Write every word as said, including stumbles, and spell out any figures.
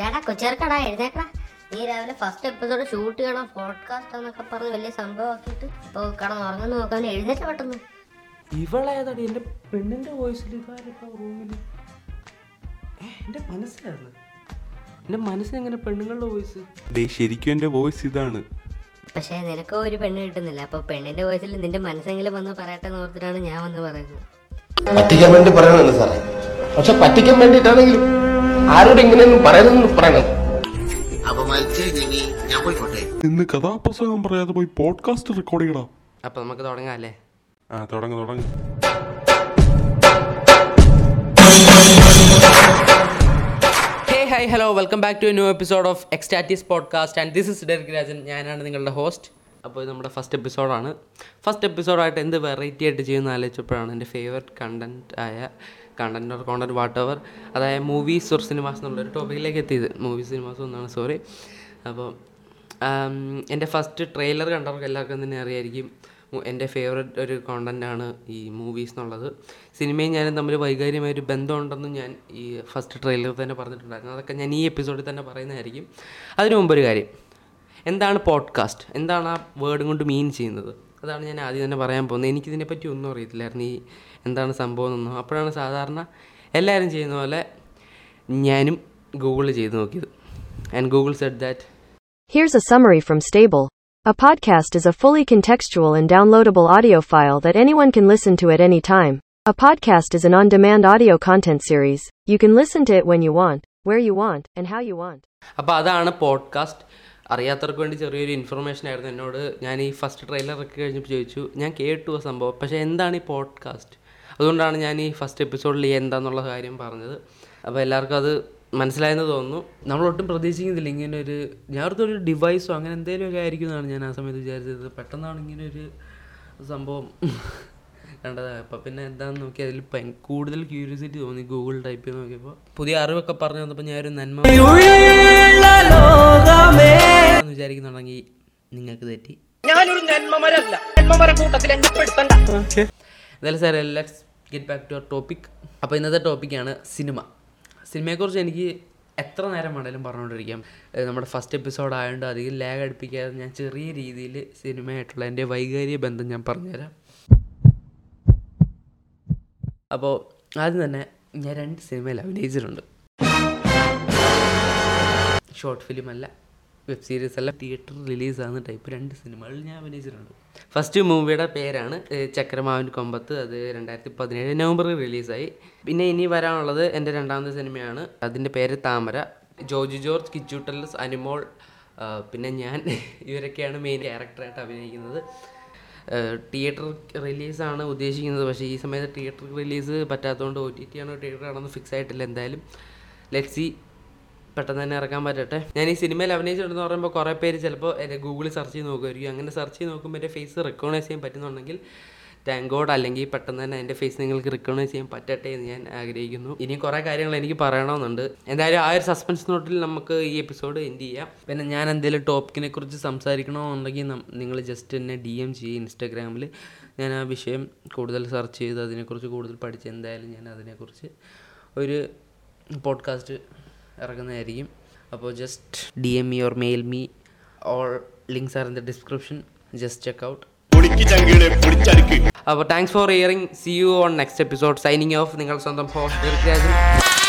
ഡാടാ കൊച്ചേർക്കടാ എഴുതേക്കടാ. നീ രാവിലെ ഫസ്റ്റ് എപ്പിസോഡ് ഷൂട്ട് ചെയ്യണം പോഡ്കാസ്റ്റ് എന്നൊക്കെ പറഞ്ഞ് വലിയ സംഭവം ആക്കിയിട്ട് ഇപ്പൊ കടന്ന് ഉറങ്ങുന്ന നോക്കാൻ എഴുതേറ്റ പെട്ടെന്ന്. ഇവളേതാണ് എന്റെ പെണ്ണിന്റെ വോയിസിൽ റൂമില് എന്റെ മനസ്സിലായിരുന്നു. എന്റെ മനസ്സിലെങ്ങനെ പെണ്ണുങ്ങളുടെ വോയിസ്? ശരിക്കും എന്റെ വോയിസ് ഇതാണ്. പക്ഷേ നിനക്കോ ഒരു പെണ്ണ് കിട്ടുന്നില്ല. അപ്പൊ പെണ്ണിന്റെ വോയിസിൽ നിന്റെ മനസ്സെങ്കിലും വന്ന് പറയട്ടെ എന്ന് ഓർത്തിട്ടാണ് ഞാൻ വന്ന് പറയുന്നത്. പറ്റിക്കാൻ വേണ്ടി പറയണമെന്ന് സാറേ, പക്ഷെ പറ്റിക്കാൻ വേണ്ടിട്ടാണെങ്കിലും ആരോട് എങ്ങനെയൊന്നും പറയുന്നു പറയണം. ഇന്ന് കഥാപ്രസംഗം പറയാതെ പോയി പോഡ്കാസ്റ്റ് റെക്കോർഡ് ചെയ്യണം. അപ്പൊ നമുക്ക് തുടങ്ങാല്ലേ? ആ തുടങ്ങ് തുടങ്ങ്. Hi hello, welcome back to a new episode of ecstasies podcast and this is Derek Rajan. ഞാനാണ് നിങ്ങളുടെ ഹോസ്റ്റ്. അപ്പോൾ ഇത് നമ്മുടെ ഫസ്റ്റ് എപ്പിസോഡാണ്. ഫസ്റ്റ് എപ്പിസോഡായിട്ട് എന്ത് വെറൈറ്റി ആയിട്ട് ചെയ്യുമെന്ന് ആലോചിച്ചപ്പോഴാണ് എൻ്റെ ഫേവറേറ്റ് കണ്ടൻറ്റ് ആയ content or content whatever, അതായത് മൂവീസ് ഓർ സിനിമാസ് എന്നുള്ളൊരു ടോപ്പിക്കിലേക്ക് എത്തിയത്. മൂവീസ് സിനിമാസ് ഒന്നാണ്, സോറി. അപ്പോൾ എൻ്റെ ഫസ്റ്റ് ട്രെയിലർ കണ്ടവർക്ക് എല്ലാവർക്കും തന്നെ അറിയായിരിക്കും എൻ്റെ ഫേവറേറ്റ് ഒരു കോണ്ടൻ്റാണ് ഈ മൂവീസ് എന്നുള്ളത്. സിനിമയും ഞാനും തമ്മിൽ വൈകാര്യമായൊരു ബന്ധമുണ്ടെന്ന് ഞാൻ ഈ ഫസ്റ്റ് ട്രെയിലർ തന്നെ പറഞ്ഞിട്ടുണ്ടായിരുന്നു. അതൊക്കെ ഞാൻ ഈ എപ്പിസോഡിൽ തന്നെ പറയുന്നതായിരിക്കും. അതിനു മുമ്പൊരു കാര്യം, എന്താണ് പോഡ്കാസ്റ്റ്, എന്താണ് ആ വേർഡും കൊണ്ട് മീൻ ചെയ്യുന്നത്, അതാണ് ഞാൻ ആദ്യം തന്നെ പറയാൻ പോകുന്നത്. എനിക്കിതിനെപ്പറ്റി ഒന്നും അറിയത്തില്ലായിരുന്നു, ഈ എന്താണ് സംഭവം എന്നൊന്നും. അപ്പോഴാണ് സാധാരണ എല്ലാവരും ചെയ്യുന്ന പോലെ ഞാനും ഗൂഗിൾ ചെയ്ത് നോക്കിയത്. And Google said that here's a summary from stable. A podcast is a fully contextual and downloadable audio file that anyone can listen to at any time. A podcast is an on-demand audio content series. You can listen to it when you want, where you want, and how you want. അപ്പോൾ അതാണ് podcast. അറിയാത്തവർക്ക് വേണ്ടി ചെറിയൊരു information ആയിരുന്നു. എന്നോട് ഞാൻ ഈ first ട്രെയിലറൊക്കെ കഴിഞ്ഞപ്പോൾ ചോദിച്ചു, ഞാൻ കേട്ടു ആ സംഭവം, പക്ഷേ എന്താണ് ഈ പോഡ്കാസ്റ്റ്? അതുകൊണ്ടാണ് ഞാൻ ഈ ഫസ്റ്റ് എപ്പിസോഡിൽ എന്താണെന്നുള്ള കാര്യം പറഞ്ഞത്. അപ്പോൾ എല്ലാവർക്കും അത് മനസ്സിലായെന്ന് തോന്നുന്നു. നമ്മളൊട്ടും പ്രതീക്ഷിക്കുന്നില്ല ഇങ്ങനൊരു, ഞാനൊരു ഡിവൈസോ അങ്ങനെ എന്തെങ്കിലുമൊക്കെ ആയിരിക്കും എന്നാണ് ഞാൻ ആ സമയത്ത് വിചാരിച്ചത്. പെട്ടെന്നാണ് ഇങ്ങനൊരു സംഭവം കണ്ടത്. അപ്പം പിന്നെ എന്താണെന്ന് നോക്കി അതിൽ കൂടുതൽ ക്യൂരിയോസിറ്റി തോന്നി. ഗൂഗിൾ ടൈപ്പ് ചെയ്ത് നോക്കിയപ്പോൾ പുതിയ അറിവൊക്കെ പറഞ്ഞു വന്നപ്പോൾ ഞാനൊരു നന്മ എന്ന് വിചാരിക്കുന്നുണ്ടെങ്കിൽ നിങ്ങൾക്ക് തെറ്റി. എന്തായാലും sir, let's get back to our topic. അപ്പോൾ ഇന്നത്തെ ടോപ്പിക്കാണ് സിനിമ. സിനിമയെക്കുറിച്ച് എനിക്ക് എത്ര നേരം വേണേലും പറഞ്ഞുകൊണ്ടിരിക്കാം. നമ്മുടെ ഫസ്റ്റ് എപ്പിസോഡ് ആയതുകൊണ്ട് അധികം ലാഗ് അടുപ്പിക്കാതെ ഞാൻ ചെറിയ രീതിയിൽ സിനിമയായിട്ടുള്ള എൻ്റെ വൈകാരിക ബന്ധം ഞാൻ പറഞ്ഞുതരാം. അപ്പോൾ ആദ്യം തന്നെ ഞാൻ രണ്ട് സിനിമയിൽ അഭിനയിച്ചിട്ടുണ്ട്. ഷോർട്ട് ഫിലിം അല്ല, വെബ് സീരീസ് അല്ല, തിയേറ്റർ റിലീസാകുന്ന ടൈപ്പ് രണ്ട് സിനിമകളിൽ ഞാൻ അഭിനയിച്ചിട്ടുണ്ട്. ഫസ്റ്റ് മൂവിയുടെ പേരാണ് ചക്രമാവൻ കൊമ്പത്ത്. അത് രണ്ടായിരത്തി പതിനേഴ് നവംബറിൽ റിലീസായി. പിന്നെ ഇനി വരാനുള്ളത് എൻ്റെ രണ്ടാമത്തെ സിനിമയാണ്. അതിൻ്റെ പേര് താമര. ജോർജ് ജോർജ്, കിച്ചുട്ടൽസ്, അനുമോൾ, പിന്നെ ഞാൻ, ഇവരൊക്കെയാണ് മെയിൻ ക്യാരക്ടറായിട്ട് അഭിനയിക്കുന്നത്. തിയേറ്റർ റിലീസാണ് ഉദ്ദേശിക്കുന്നത്. പക്ഷേ ഈ സമയത്ത് തിയേറ്റർ റിലീസ് പറ്റാത്തതുകൊണ്ട് ഒ ടി ടി ആണോ തിയേറ്റർ ആണോ എന്ന് ഫിക്സ് ആയിട്ടില്ല. എന്തായാലും ലെറ്റ് സി, പെട്ടെന്ന് തന്നെ ഇറക്കാൻ പറ്റട്ടെ. ഞാൻ ഈ സിനിമയിൽ അഭിനയിച്ചിട്ടുണ്ടെന്ന് പറയുമ്പോൾ കുറേ പേര് ചിലപ്പോൾ എൻ്റെ ഗൂഗിളിൽ സെർച്ച് ചെയ്ത് നോക്കുമായിരിക്കും. അങ്ങനെ സെർച്ച് ചെയ്ത് നോക്കുമ്പോൾ എൻ്റെ ഫേസ് റെക്കഗ്നൈസ് ചെയ്യാൻ പറ്റുന്നുണ്ടെങ്കിൽ താങ്ക് ഗോഡ്, അല്ലെങ്കിൽ പെട്ടെന്ന് തന്നെ എൻ്റെ ഫേസ് നിങ്ങൾക്ക് റെക്കഗ്നൈസ് ചെയ്യാൻ പറ്റട്ടെ എന്ന് ഞാൻ ആഗ്രഹിക്കുന്നു. ഇനി കുറേ കാര്യങ്ങൾ എനിക്ക് പറയണമെന്നുണ്ട്. എന്തായാലും ആ ഒരു സസ്പെൻസ് നോട്ടിൽ നമുക്ക് ഈ എപ്പിസോഡ് എൻഡ് ചെയ്യാം. പിന്നെ ഞാൻ എന്തെങ്കിലും ടോപ്പിക്കിനെ കുറിച്ച് സംസാരിക്കണമെന്നുണ്ടെങ്കിൽ നിങ്ങൾ ജസ്റ്റ് എന്നെ ഡി എം ചെയ്യുക ഇൻസ്റ്റാഗ്രാമിൽ. ഞാൻ ആ വിഷയം കൂടുതൽ സെർച്ച് ചെയ്ത് അതിനെക്കുറിച്ച് കൂടുതൽ പഠിച്ച് എന്തായാലും ഞാൻ അതിനെക്കുറിച്ച് ഒരു പോഡ്കാസ്റ്റ് ഇറങ്ങുന്നതായിരിക്കും. അപ്പോൾ just D M E or mail me. All links are in the description. Just check out. അപ്പോൾ thanks for hearing. See you on next episode. Signing off, നിങ്ങൾ സ്വന്തം ഹോസ്റ്റ്.